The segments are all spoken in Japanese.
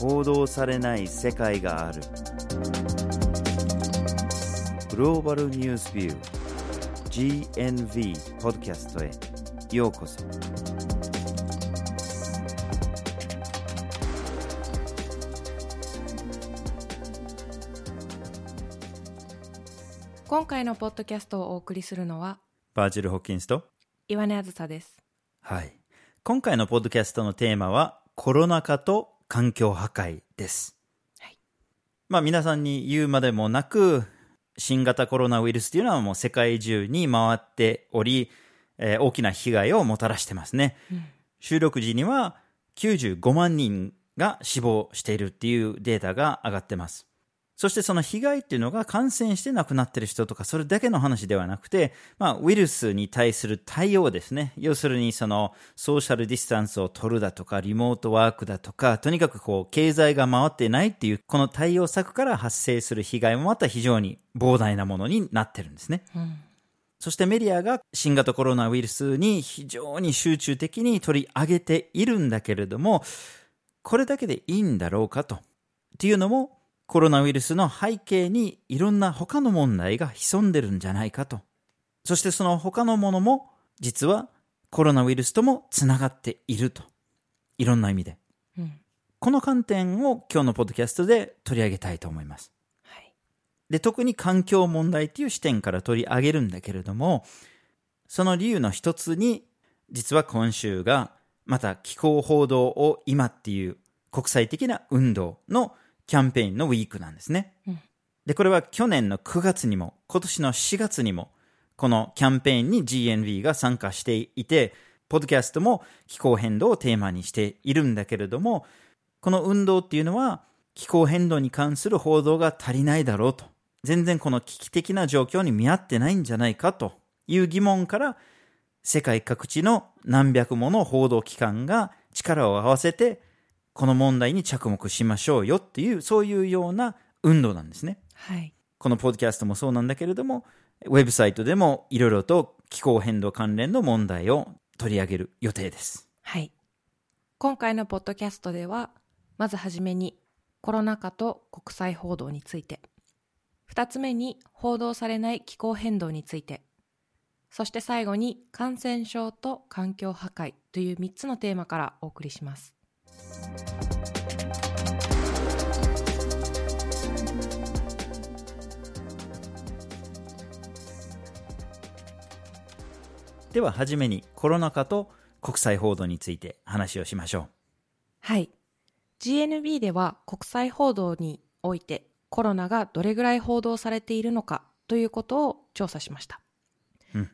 報道されない世界がある。グローバルニュースビュー GNV ポッドキャストへようこそ。今回のポッドキャストをお送りするのはバージル・ホッキンスと岩根あずさです。はい、今回のポッドキャストのテーマはコロナ禍と環境破壊です。はい、皆さんに言うまでもなく、新型コロナウイルスというのはもう世界中に回っており、大きな被害をもたらしてますね。うん、収録時には95万人が死亡しているっていうデータが上がってます。そしてその被害っていうのが感染して亡くなってる人とかそれだけの話ではなくて、ウイルスに対する対応ですね。要するにそのソーシャルディスタンスを取るだとかリモートワークだとか、とにかく経済が回ってないっていうこの対応策から発生する被害もまた非常に膨大なものになってるんですね。うん、そしてメディアが新型コロナウイルスに非常に集中的に取り上げているんだけれども、これだけでいいんだろうかと。っていうのもコロナウイルスの背景にいろんな他の問題が潜んでるんじゃないかと。そしてその他のものも実はコロナウイルスともつながっていると。いろんな意味で。うん、この観点を今日のポッドキャストで取り上げたいと思います。はい、で、特に環境問題という視点から取り上げるんだけれども、その理由の一つに、実は今週がまた気候報道を今っていう国際的な運動のキャンペーンのウィークなんですね。うん、でこれは去年の9月にも今年の4月にもこのキャンペーンに GNV が参加していて、ポッドキャストも気候変動をテーマにしているんだけれども、この運動っていうのは気候変動に関する報道が足りないだろうと、全然この危機的な状況に見合ってないんじゃないかという疑問から、世界各地の何百もの報道機関が力を合わせてこの問題に着目しましょうよっていう、そういうような運動なんですね。はい、このポッドキャストもそうなんだけれども、ウェブサイトでもいろいろと気候変動関連の問題を取り上げる予定です。はい、今回のポッドキャストではまずはじめにコロナ禍と国際報道について、2つ目に報道されない気候変動について、そして最後に感染症と環境破壊という3つのテーマからお送りします。でははじめにコロナ禍と国際報道について話をしましょう。はい、GNB では国際報道においてコロナがどれぐらい報道されているのかということを調査しました。うん、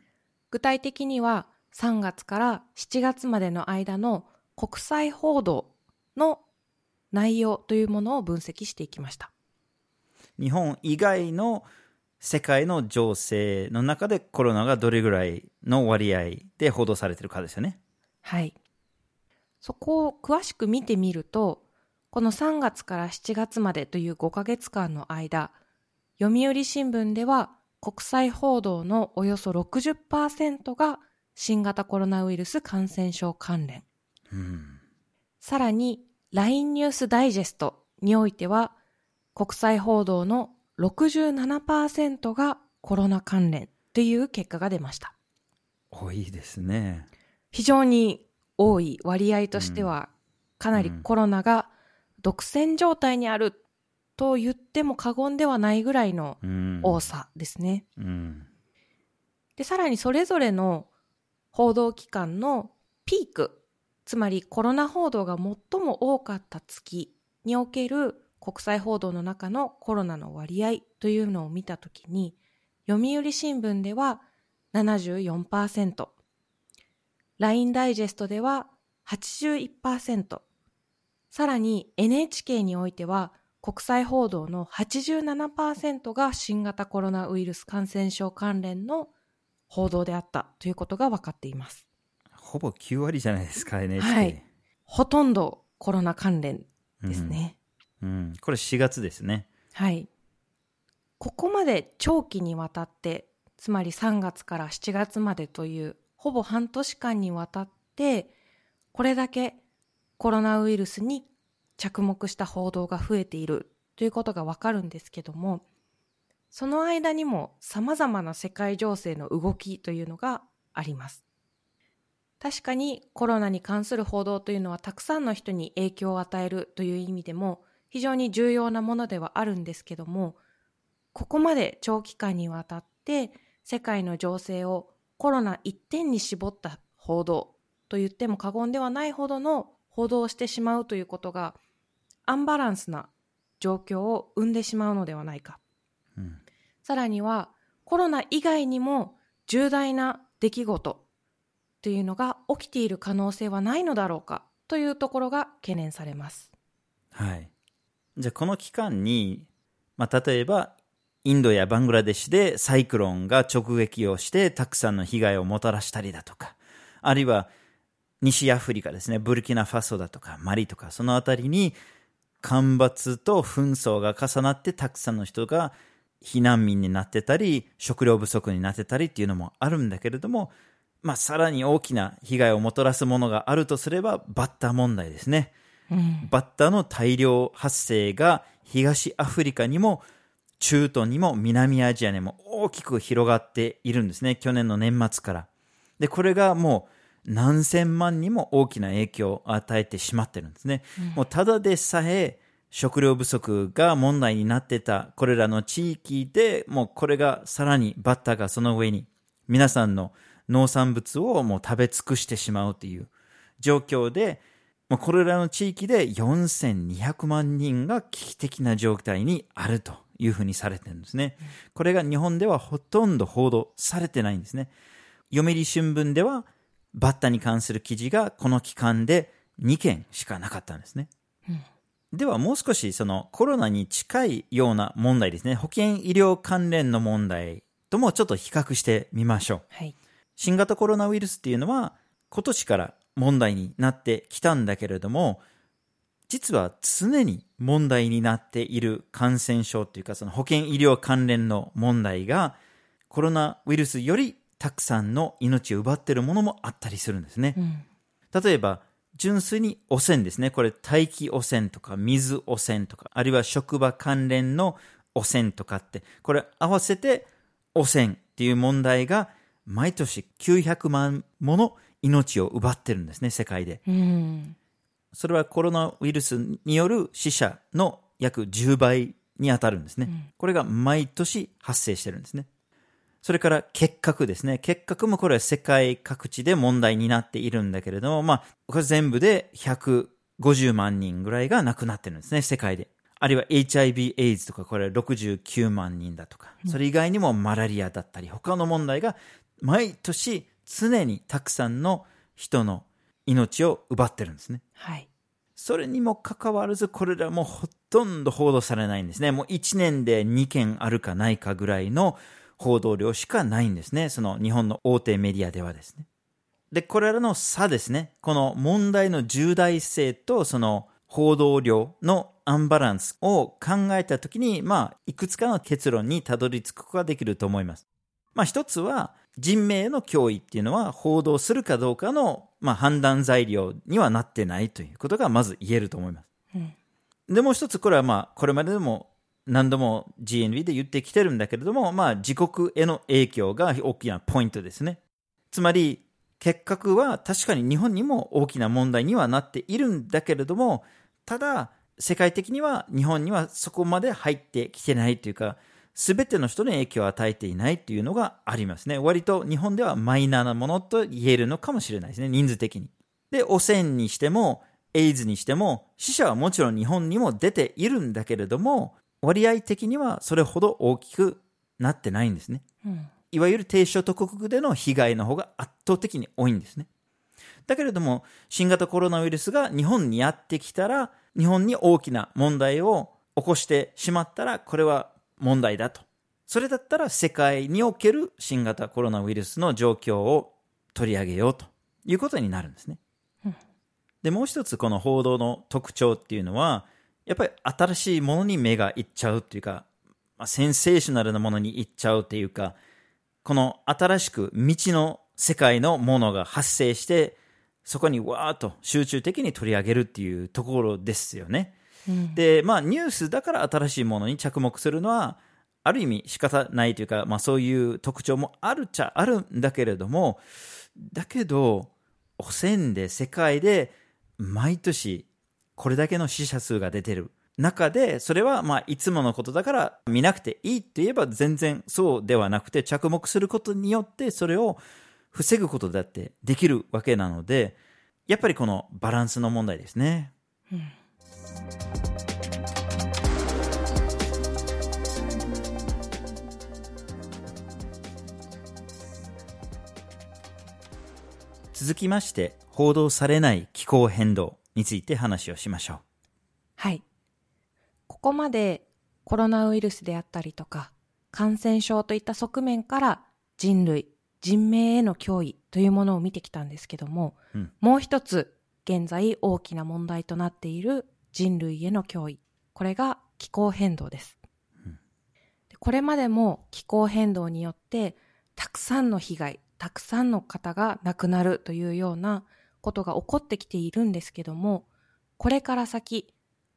具体的には3月から7月までの間の国際報道の内容というものを分析していきました。日本以外の世界の情勢の中でコロナがどれぐらいの割合で報道されているかですよね。はい。そこを詳しく見てみると、この3月から7月までという5ヶ月間の間、読売新聞では国際報道のおよそ 60% が新型コロナウイルス感染症関連。うん、さらに LINE ニュースダイジェストにおいては国際報道の 67% がコロナ関連という結果が出ました。多いですね。非常に多い割合としては、かなりコロナが独占状態にあると言っても過言ではないぐらいの多さですね。で、さらにそれぞれの報道機関のピーク、つまりコロナ報道が最も多かった月における国際報道の中のコロナの割合というのを見たときに、読売新聞では 74%、 LINE ダイジェストでは 81%、 さらに NHK においては国際報道の 87% が新型コロナウイルス感染症関連の報道であったということが分かっています。ほぼ9割じゃないですか、NHK。はい、ほとんどコロナ関連ですね。これ4月ですね。はい。ここまで長期にわたって、つまり3月から7月までというほぼ半年間にわたって、これだけコロナウイルスに着目した報道が増えているということがわかるんですけども、その間にも様々な世界情勢の動きというのがあります。確かにコロナに関する報道というのはたくさんの人に影響を与えるという意味でも非常に重要なものではあるんですけども、ここまで長期間にわたって世界の情勢をコロナ一点に絞った報道と言っても過言ではないほどの報道をしてしまうということがアンバランスな状況を生んでしまうのではないか、さらにはコロナ以外にも重大な出来事というのが起きている可能性はないのだろうかというところが懸念されます。はい。じゃあこの期間に、例えばインドやバングラデシュでサイクロンが直撃をしてたくさんの被害をもたらしたりだとか、あるいは西アフリカですね、ブルキナファソだとかマリとかそのあたりに干ばつと紛争が重なってたくさんの人が避難民になってたり食料不足になってたりっていうのもあるんだけれども、さらに大きな被害をもたらすものがあるとすればバッタ問題ですね、バッタの大量発生が東アフリカにも中東にも南アジアにも大きく広がっているんですね、去年の年末から。でこれがもう何千万にも大きな影響を与えてしまってるんですね、もうただでさえ食料不足が問題になってたこれらの地域でもうこれがさらにバッタがその上に皆さんの農産物をもう食べ尽くしてしまうという状況で、これらの地域で4200万人が危機的な状態にあるというふうにされてるんですね。これが日本ではほとんど報道されてないんですね。読売新聞ではバッタに関する記事がこの期間で2件しかなかったんですね、ではもう少しそのコロナに近いような問題ですね、保健医療関連の問題ともちょっと比較してみましょう。はい。新型コロナウイルスっていうのは今年から問題になってきたんだけれども、実は常に問題になっている感染症というかその保健医療関連の問題がコロナウイルスよりたくさんの命を奪っているものもあったりするんですね、例えば純粋に汚染ですね、これ大気汚染とか水汚染とかあるいは職場関連の汚染とかって、これ合わせて汚染っていう問題が毎年900万もの命を奪ってるんですね、世界で、それはコロナウイルスによる死者の約10倍に当たるんですね、これが毎年発生してるんですね。それから結核ですね、結核もこれは世界各地で問題になっているんだけれども、これ全部で150万人ぐらいが亡くなってるんですね、世界で。あるいは HIV エイズとか、これ69万人だとか、それ以外にもマラリアだったり他の問題が毎年常にたくさんの人の命を奪ってるんですね、それにもかかわらずこれらもほとんど報道されないんですね。もう1年で2件あるかないかぐらいの報道量しかないんですね、その日本の大手メディアではですね。でこれらの差ですね、この問題の重大性とその報道量のアンバランスを考えたときに、いくつかの結論にたどり着くことができると思います。一つは人命の脅威っていうのは報道するかどうかの、判断材料にはなってないということがまず言えると思います、でもう一つ、これはこれまででも何度も GNV で言ってきてるんだけれども、自国への影響が大きなポイントですね。つまり結核は確かに日本にも大きな問題にはなっているんだけれども、ただ世界的には日本にはそこまで入ってきてないというか、全ての人に影響を与えていないというのがありますね。割と日本ではマイナーなものと言えるのかもしれないですね、人数的に。で、汚染にしてもエイズにしても死者はもちろん日本にも出ているんだけれども、割合的にはそれほど大きくなってないんですね、いわゆる低所得国での被害の方が圧倒的に多いんですね。だけれども新型コロナウイルスが日本にやってきたら、日本に大きな問題を起こしてしまったらこれは問題だと、それだったら世界における新型コロナウイルスの状況を取り上げようということになるんですね、でもう一つ、この報道の特徴っていうのはやっぱり新しいものに目がいっちゃうというか、センセーショナルなものにいっちゃうというか、この新しく未知の世界のものが発生してそこにわーっと集中的に取り上げるっていうところですよね、うん、でまあニュースだから新しいものに着目するのはある意味仕方ないというか、まあ、そういう特徴もあるっちゃあるんだけれども、だけど汚染で世界で毎年これだけの死者数が出てる中で、それはまあいつものことだから見なくていいって言えば全然そうではなくて、着目することによってそれを防ぐことだってできるわけなので、やっぱりこのバランスの問題ですね、うん、続きまして報道されない気候変動について話をしましょう。はい。ここまでコロナウイルスであったりとか感染症といった側面から人類、人命への脅威というものを見てきたんですけども、うん、もう一つ現在大きな問題となっている人類への脅威、これが気候変動です、うん、これまでも気候変動によってたくさんの被害、たくさんの方が亡くなるというようなことが起こってきているんですけども、これから先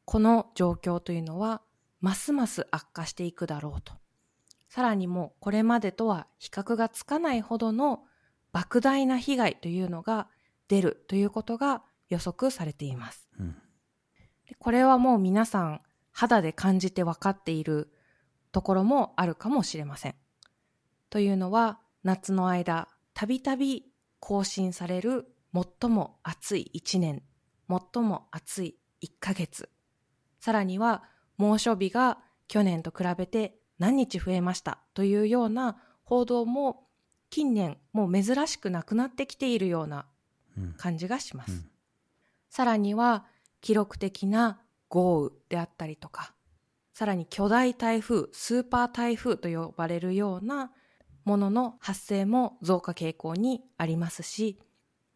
この状況というのはますます悪化していくだろうと、さらにもうこれまでとは比較がつかないほどの莫大な被害というのが出るということが予測されています、うん、でこれはもう皆さん肌で感じて分かっているところもあるかもしれません。というのは夏の間たびたび更新される最も暑い1年、最も暑い1ヶ月、さらには猛暑日が去年と比べて何日増えましたというような報道も近年もう珍しくなくなってきているような感じがします、うんうん、さらには記録的な豪雨であったりとか、さらに巨大台風、スーパー台風と呼ばれるようなものの発生も増加傾向にありますし、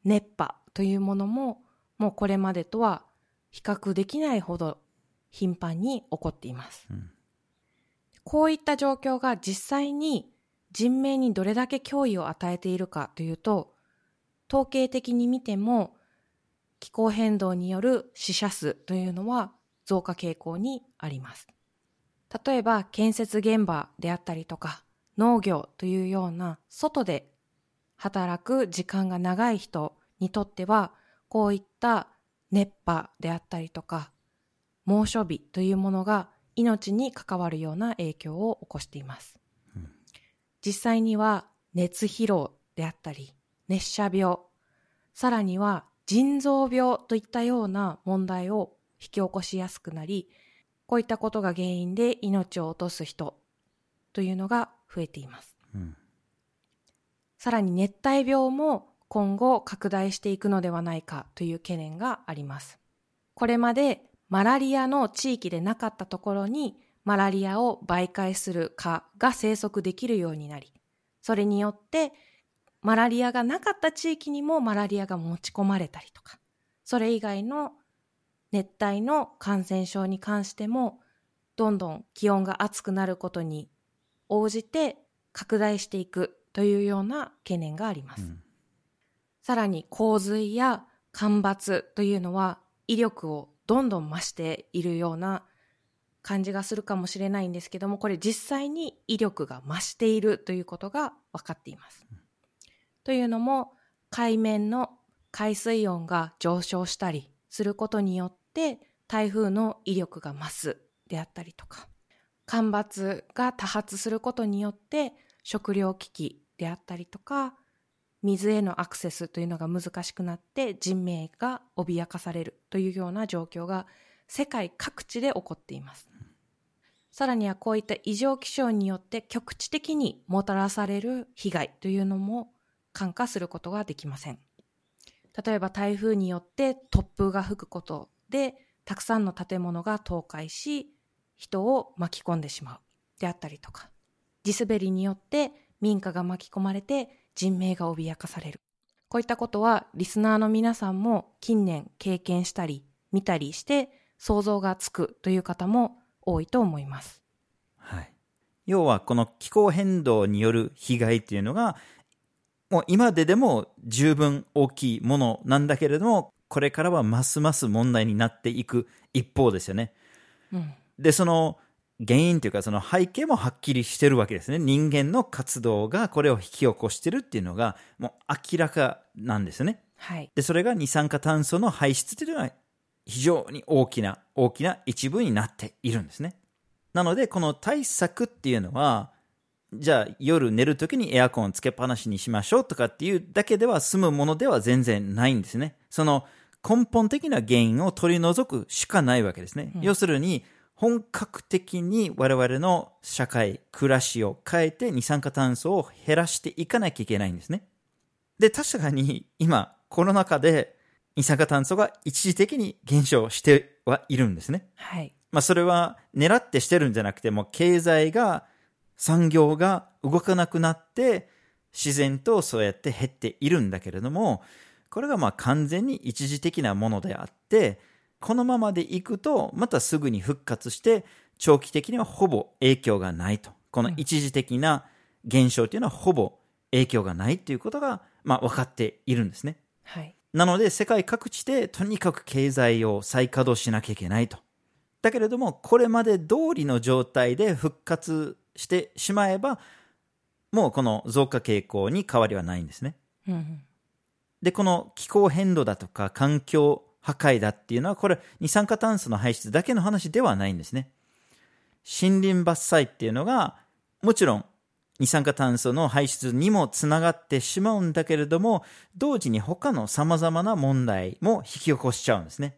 熱波というものももうこれまでとは比較できないほど頻繁に起こっています、うん、こういった状況が実際に人命にどれだけ脅威を与えているかというと、統計的に見ても気候変動による死者数というのは増加傾向にあります。例えば建設現場であったりとか農業というような外で働く時間が長い人にとっては、こういった熱波であったりとか猛暑日というものが命に関わるような影響を起こしています、うん、実際には熱疲労であったり熱射病、さらには腎臓病といったような問題を引き起こしやすくなり、こういったことが原因で命を落とす人というのが増えています、うん、さらに熱帯病も今後拡大していくのではないかという懸念があります。これまでマラリアの地域でなかったところにマラリアを媒介する蚊が生息できるようになり、それによってマラリアがなかった地域にもマラリアが持ち込まれたりとか、それ以外の熱帯の感染症に関してもどんどん気温が暑くなることに応じて拡大していくというような懸念があります、うん、さらに洪水や干ばつというのは威力をどんどん増しているような感じがするかもしれないんですけども、これ実際に威力が増しているということが分かっています、うん、というのも海面の海水温が上昇したりすることによって台風の威力が増すであったりとか、干ばつが多発することによって食糧危機であったりとか水へのアクセスというのが難しくなって人命が脅かされるというような状況が世界各地で起こっています。さらにはこういった異常気象によって局地的にもたらされる被害というのも看過することができません。例えば台風によって突風が吹くことでたくさんの建物が倒壊し人を巻き込んでしまうであったりとか、地滑りによって民家が巻き込まれて人命が脅かされる。こういったことはリスナーの皆さんも近年経験したり見たりして想像がつくという方も多いと思います、はい、要はこの気候変動による被害というのがもう今ででも十分大きいものなんだけれども、これからはますます問題になっていく一方ですよね、うん、でその原因というかその背景もはっきりしてるわけですね。人間の活動がこれを引き起こしてるっていうのがもう明らかなんですよね、はい、でそれが二酸化炭素の排出というのは非常に大きな一部になっているんですね。なのでこの対策っていうのは、じゃあ夜寝るときにエアコンつけっぱなしにしましょうとかっていうだけでは済むものでは全然ないんですね。その根本的な原因を取り除くしかないわけですね、うん、要するに本格的に我々の社会、暮らしを変えて二酸化炭素を減らしていかなきゃいけないんですね。で、確かに今コロナ禍で二酸化炭素が一時的に減少してはいるんですね、はい、まあ、それは狙ってしてるんじゃなくて、もう経済が産業が動かなくなって自然とそうやって減っているんだけれども、これがまあ完全に一時的なものであって、このままでいくとまたすぐに復活して長期的にはほぼ影響がないと、この一時的な現象というのはほぼ影響がないということがまあ分かっているんですね、はい、なので世界各地でとにかく経済を再稼働しなきゃいけないと。だけれどもこれまで通りの状態で復活してしまえばもうこの増加傾向に変わりはないんですね、うん、でこの気候変動だとか環境破壊だっていうのは、これ二酸化炭素の排出だけの話ではないんですね。森林伐採っていうのがもちろん二酸化炭素の排出にもつながってしまうんだけれども、同時に他のさまざまな問題も引き起こしちゃうんですね。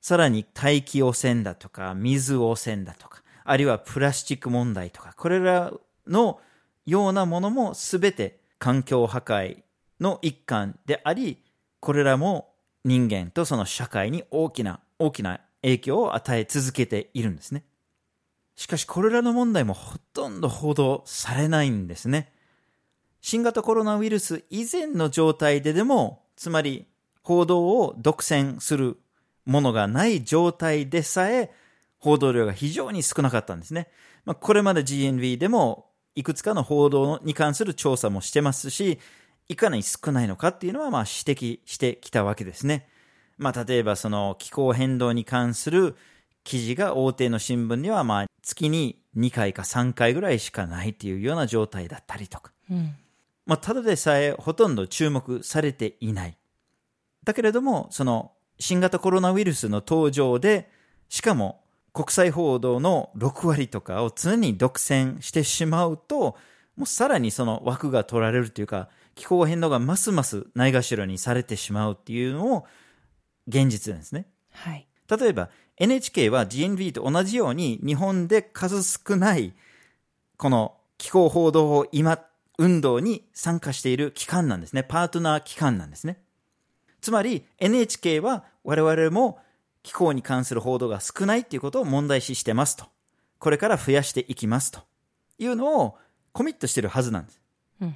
さらに大気汚染だとか水汚染だとか、あるいはプラスチック問題とか、これらのようなものも全て環境破壊の一環であり、これらも人間とその社会に大きな影響を与え続けているんですね。しかしこれらの問題もほとんど報道されないんですね。新型コロナウイルス以前の状態ででも、つまり報道を独占するものがない状態でさえ、報道量が非常に少なかったんですね、まあ、これまで GNV でもいくつかの報道に関する調査もしてますし、いかに少ないのかっていうのはまあ指摘してきたわけですね、まあ、例えばその気候変動に関する記事が大手の新聞にはまあ月に2回か3回ぐらいしかないっていうような状態だったりとか、うん、まあ、ただでさえほとんど注目されていない。だけれどもその新型コロナウイルスの登場で、しかも国際報道の6割とかを常に独占してしまうと、もうさらにその枠が取られるというか、気候変動がますますないがしろにされてしまうっていうのも現実なんですね、はい、例えば NHK は GNV と同じように日本で数少ないこの気候報道を今運動に参加している機関なんですね。パートナー機関なんですね。つまり NHK は我々も気候に関する報道が少ないということを問題視してますと、これから増やしていきますというのをコミットしてるはずなんです、うん、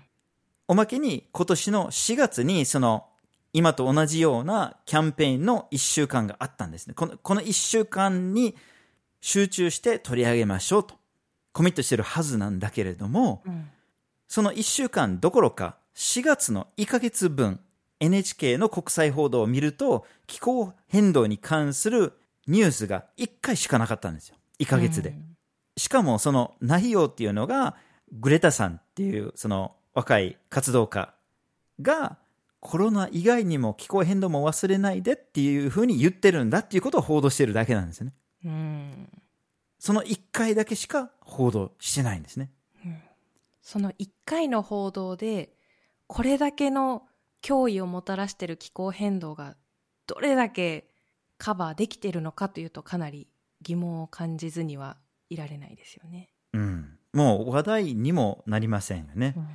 おまけに今年の4月にその今と同じようなキャンペーンの1週間があったんですね。この1週間に集中して取り上げましょうとコミットしてるはずなんだけれども、うん、その1週間どころか4月の1ヶ月分NHK の国際報道を見ると、気候変動に関するニュースが1回しかなかったんですよ、1ヶ月で、うん、しかもその内容っていうのがグレタさんっていうその若い活動家がコロナ以外にも気候変動も忘れないでっていうふうに言ってるんだっていうことを報道してるだけなんですよね、うん、その1回だけしか報道してないんですね、うん、その1回の報道でこれだけの脅威をもたらしている気候変動がどれだけカバーできているのかというと、かなり疑問を感じずにはいられないですよね、うん、もう話題にもなりませんよね、うん、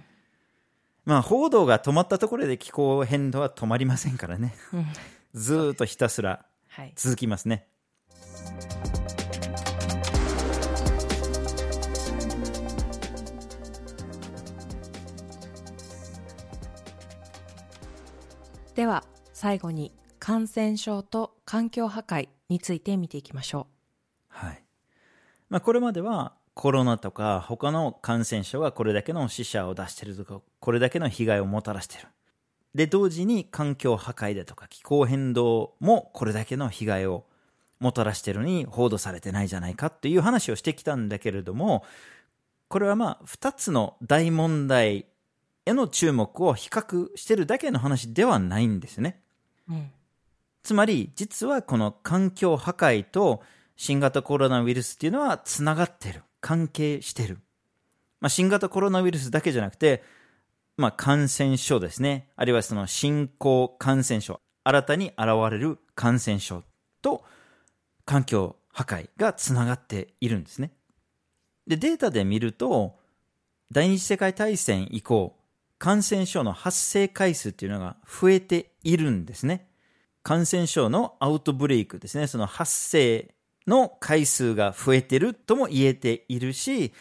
まあ報道が止まったところで気候変動は止まりませんからね、うん、ずっとひたすら続きますね、はい。では最後に感染症と環境破壊について見ていきましょう、はい。まあ、これまではコロナとか他の感染症がこれだけの死者を出してるとか、これだけの被害をもたらしてる。で、同時に環境破壊だとか気候変動もこれだけの被害をもたらしてるのに報道されてないじゃないかっていう話をしてきたんだけれども、これはまあ2つの大問題への注目を比較してるだけの話ではないんですね、うん、つまり実はこの環境破壊と新型コロナウイルスっていうのはつながってる、関係してる、まあ、新型コロナウイルスだけじゃなくて、まあ、感染症ですね、あるいはその新興感染症、新たに現れる感染症と環境破壊がつながっているんですね。で、データで見ると第二次世界大戦以降感染症の発生回数っていうのが増えているんですね。感染症のアウトブレイクですね、その発生の回数が増えてるとも言えているし、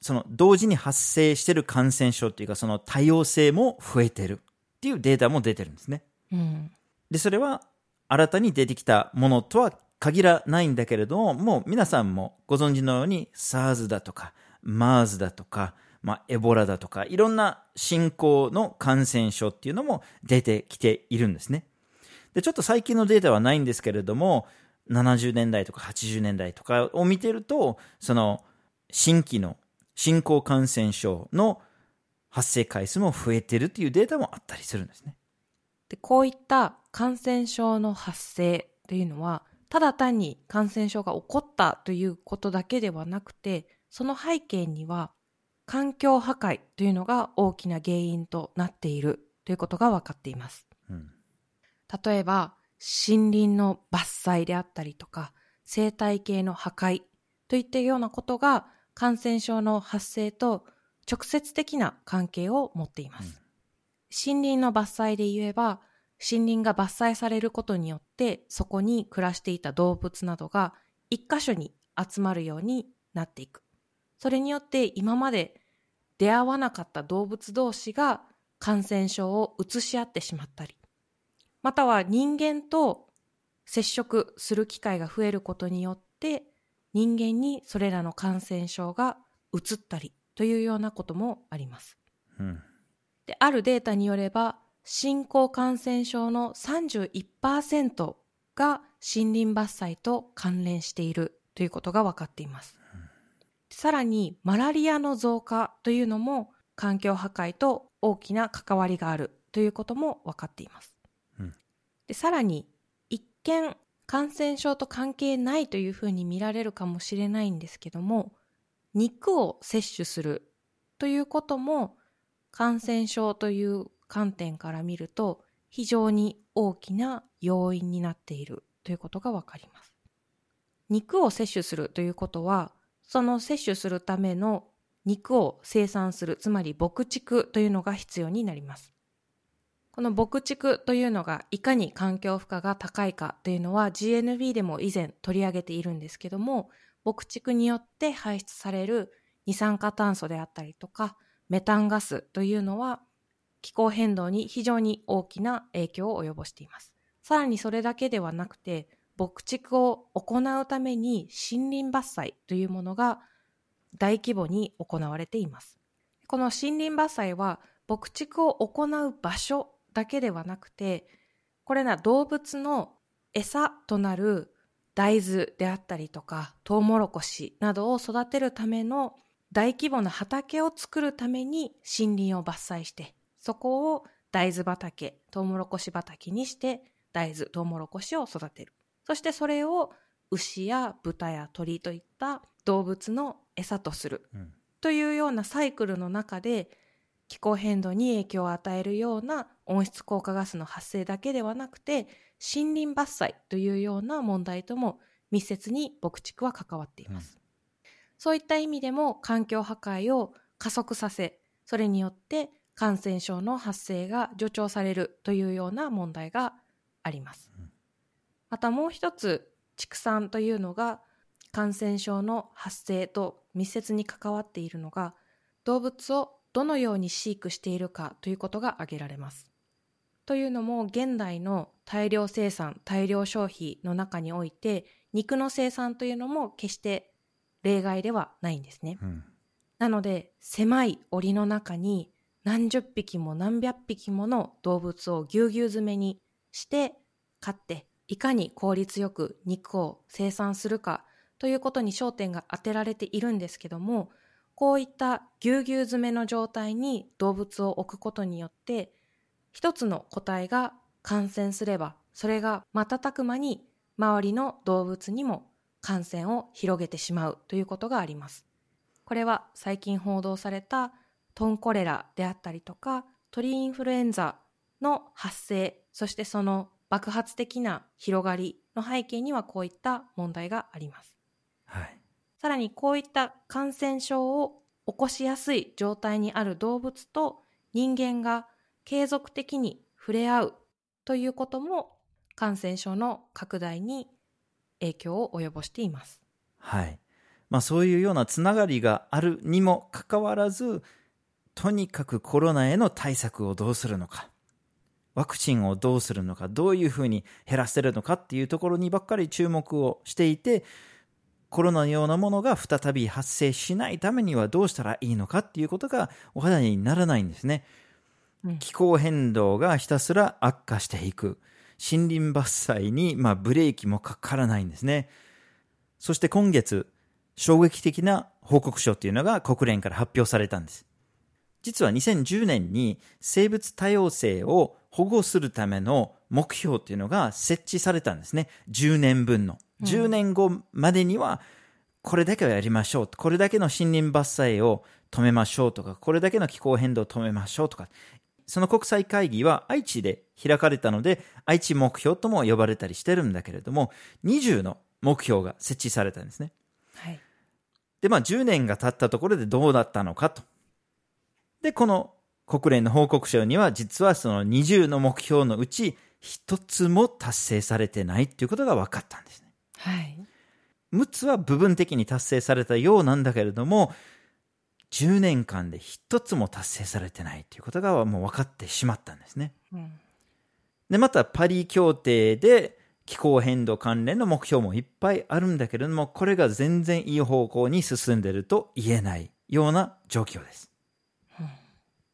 その同時に発生してる感染症っていうかその多様性も増えてるっていうデータも出てるんですね、うん、でそれは新たに出てきたものとは限らないんだけれども、もう皆さんもご存知のように SARS だとか MERS だとか、まあ、エボラだとかいろんな新興の感染症っていうのも出てきているんですね。でちょっと最近のデータはないんですけれども、70年代とか80年代とかを見てると、その新規の新興感染症の発生回数も増えてるっていうデータもあったりするんですね。でこういった感染症の発生というのはただ単に感染症が起こったということだけではなくて、その背景には環境破壊というのが大きな原因となっているということが分かっています、うん、例えば森林の伐採であったりとか生態系の破壊といったようなことが感染症の発生と直接的な関係を持っています、うん、森林の伐採で言えば森林が伐採されることによってそこに暮らしていた動物などが一箇所に集まるようになっていく。それによって今まで出会わなかった動物同士が感染症を移し合ってしまったり、または人間と接触する機会が増えることによって人間にそれらの感染症が移ったりというようなこともあります、うん、であるデータによれば新興感染症の 31% が森林伐採と関連しているということが分かっています。さらにマラリアの増加というのも環境破壊と大きな関わりがあるということも分かっています、うん、でさらに一見感染症と関係ないというふうに見られるかもしれないんですけども、肉を摂取するということも感染症という観点から見ると非常に大きな要因になっているということがわかります。肉を摂取するということは、その摂取するための肉を生産する、つまり牧畜というのが必要になります。この牧畜というのがいかに環境負荷が高いかというのは GNV でも以前取り上げているんですけども、牧畜によって排出される二酸化炭素であったりとかメタンガスというのは気候変動に非常に大きな影響を及ぼしています。さらにそれだけではなくて、牧畜を行うために森林伐採というものが大規模に行われています。この森林伐採は牧畜を行う場所だけではなくて、これら動物の餌となる大豆であったりとかトウモロコシなどを育てるための大規模な畑を作るために森林を伐採して、そこを大豆畑、トウモロコシ畑にして大豆、トウモロコシを育てる。そしてそれを牛や豚や鳥といった動物の餌とする、うん、というようなサイクルの中で気候変動に影響を与えるような温室効果ガスの発生だけではなくて、森林伐採というような問題とも密接に牧畜は関わっています、うん、そういった意味でも環境破壊を加速させ、それによって感染症の発生が助長されるというような問題があります。またもう一つ、畜産というのが感染症の発生と密接に関わっているのが、動物をどのように飼育しているかということが挙げられます。というのも、現代の大量生産、大量消費の中において、肉の生産というのも決して例外ではないんですね、うん、なので狭い檻の中に何十匹も何百匹もの動物をぎゅうぎゅう詰めにして飼っていかに効率よく肉を生産するかということに焦点が当てられているんですけども、こういったぎゅうぎゅう詰めの状態に動物を置くことによって一つの個体が感染すればそれが瞬く間に周りの動物にも感染を広げてしまうということがあります。これは最近報道されたトンコレラであったりとか鳥インフルエンザの発生、そしてその爆発的な広がりの背景にはこういった問題があります、はい、さらにこういった感染症を起こしやすい状態にある動物と人間が継続的に触れ合うということも感染症の拡大に影響を及ぼしています、はい、まあ、そういうようなつながりがあるにもかかわらず、とにかくコロナへの対策をどうするのか、ワクチンをどうするのか、どういうふうに減らせるのかっていうところにばっかり注目をしていて、コロナのようなものが再び発生しないためにはどうしたらいいのかっていうことがお肌にならないんですね、うん、気候変動がひたすら悪化していく、森林伐採にブレーキもかからないんですね。そして今月衝撃的な報告書というのが国連から発表されたんです。実は2010年に生物多様性を保護するための目標というのが設置されたんですね。10年分の、10年後までにはこれだけはやりましょう、これだけの森林伐採を止めましょうとか、これだけの気候変動を止めましょうとか、その国際会議は愛知で開かれたので愛知目標とも呼ばれたりしてるんだけれども、20の目標が設置されたんですね、はい、で10年が経ったところでどうだったのかと。でこの国連の報告書には実はその20の目標のうち1つも達成されてないということが分かったんですね、はい、6つは部分的に達成されたようなんだけれども、10年間で一つも達成されてないということがもう分かってしまったんですね、うん、でまたパリ協定で気候変動関連の目標もいっぱいあるんだけれども、これが全然いい方向に進んでいると言えないような状況です、うん、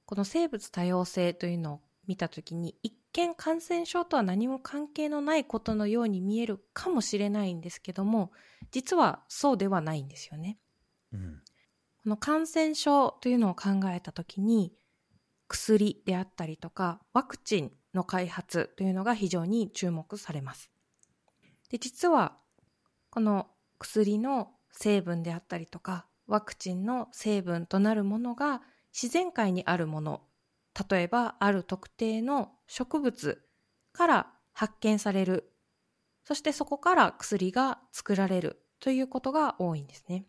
この生物多様性というのを見たときに、一見感染症とは何も関係のないことのように見えるかもしれないんですけども、実はそうではないんですよね、うん、この感染症というのを考えたときに、薬であったりとかワクチンの開発というのが非常に注目されます。で、実はこの薬の成分であったりとかワクチンの成分となるものが自然界にあるもの、例えばある特定の植物から発見される、そしてそこから薬が作られるということが多いんですね、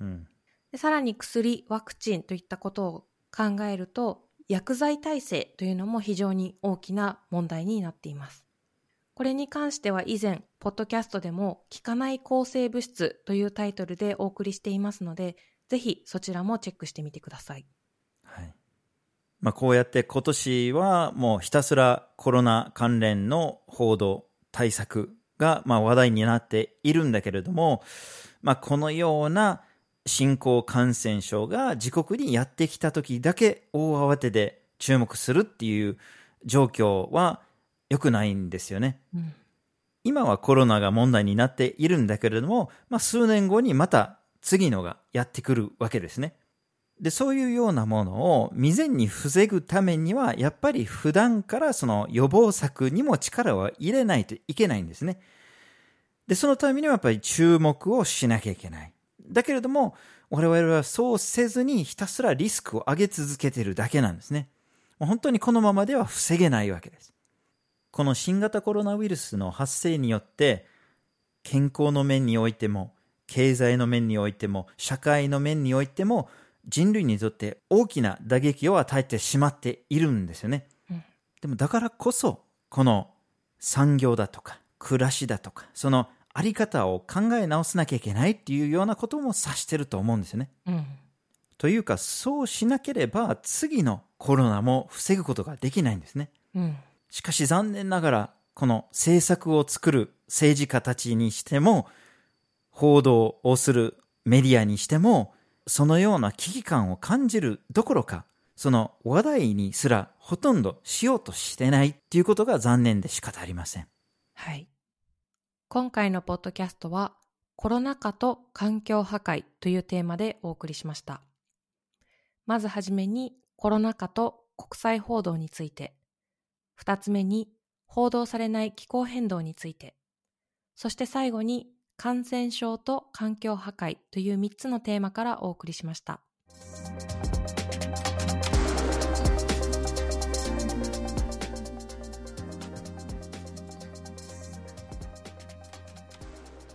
うん、でさらに薬、ワクチンといったことを考えると、薬剤耐性というのも非常に大きな問題になっています。これに関しては以前、ポッドキャストでも効かない抗生物質というタイトルでお送りしていますので、ぜひそちらもチェックしてみてください。はい。こうやって今年はもうひたすらコロナ関連の報道、対策が話題になっているんだけれども、このような新興感染症が自国にやってきた時だけ大慌てで注目するっていう状況は良くないんですよね、うん、今はコロナが問題になっているんだけれども、数年後にまた次のがやってくるわけですね。で、そういうようなものを未然に防ぐためにはやっぱり普段からその予防策にも力を入れないといけないんですね。で、そのためにはやっぱり注目をしなきゃいけない。だけれども我々はそうせずにひたすらリスクを上げ続けているだけなんですね。本当にこのままでは防げないわけです。この新型コロナウイルスの発生によって健康の面においても経済の面においても社会の面においても人類にとって大きな打撃を与えてしまっているんですよね、うん、でもだからこそこの産業だとか暮らしだとかそのあり方を考え直さなきゃいけないっていうようなことも指してると思うんですよね、うん、というかそうしなければ次のコロナも防ぐことができないんですね、うん、しかし残念ながらこの政策を作る政治家たちにしても報道をするメディアにしてもそのような危機感を感じるどころか、その話題にすらほとんどしようとしてないっていうことが残念で仕方ありません。はい。今回のポッドキャストはコロナ禍と環境破壊というテーマでお送りしました。まずはじめにコロナ禍と国際報道について、2つ目に報道されない気候変動について、そして最後に感染症と環境破壊という3つのテーマからお送りしました。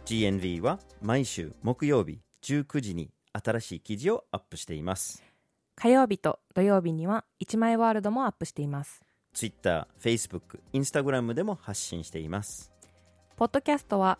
GNV は毎週木曜日19時に新しい記事をアップしています。火曜日と土曜日には1枚ワールドもアップしています。Twitter、Facebook、Instagram でも発信しています。ポッドキャストは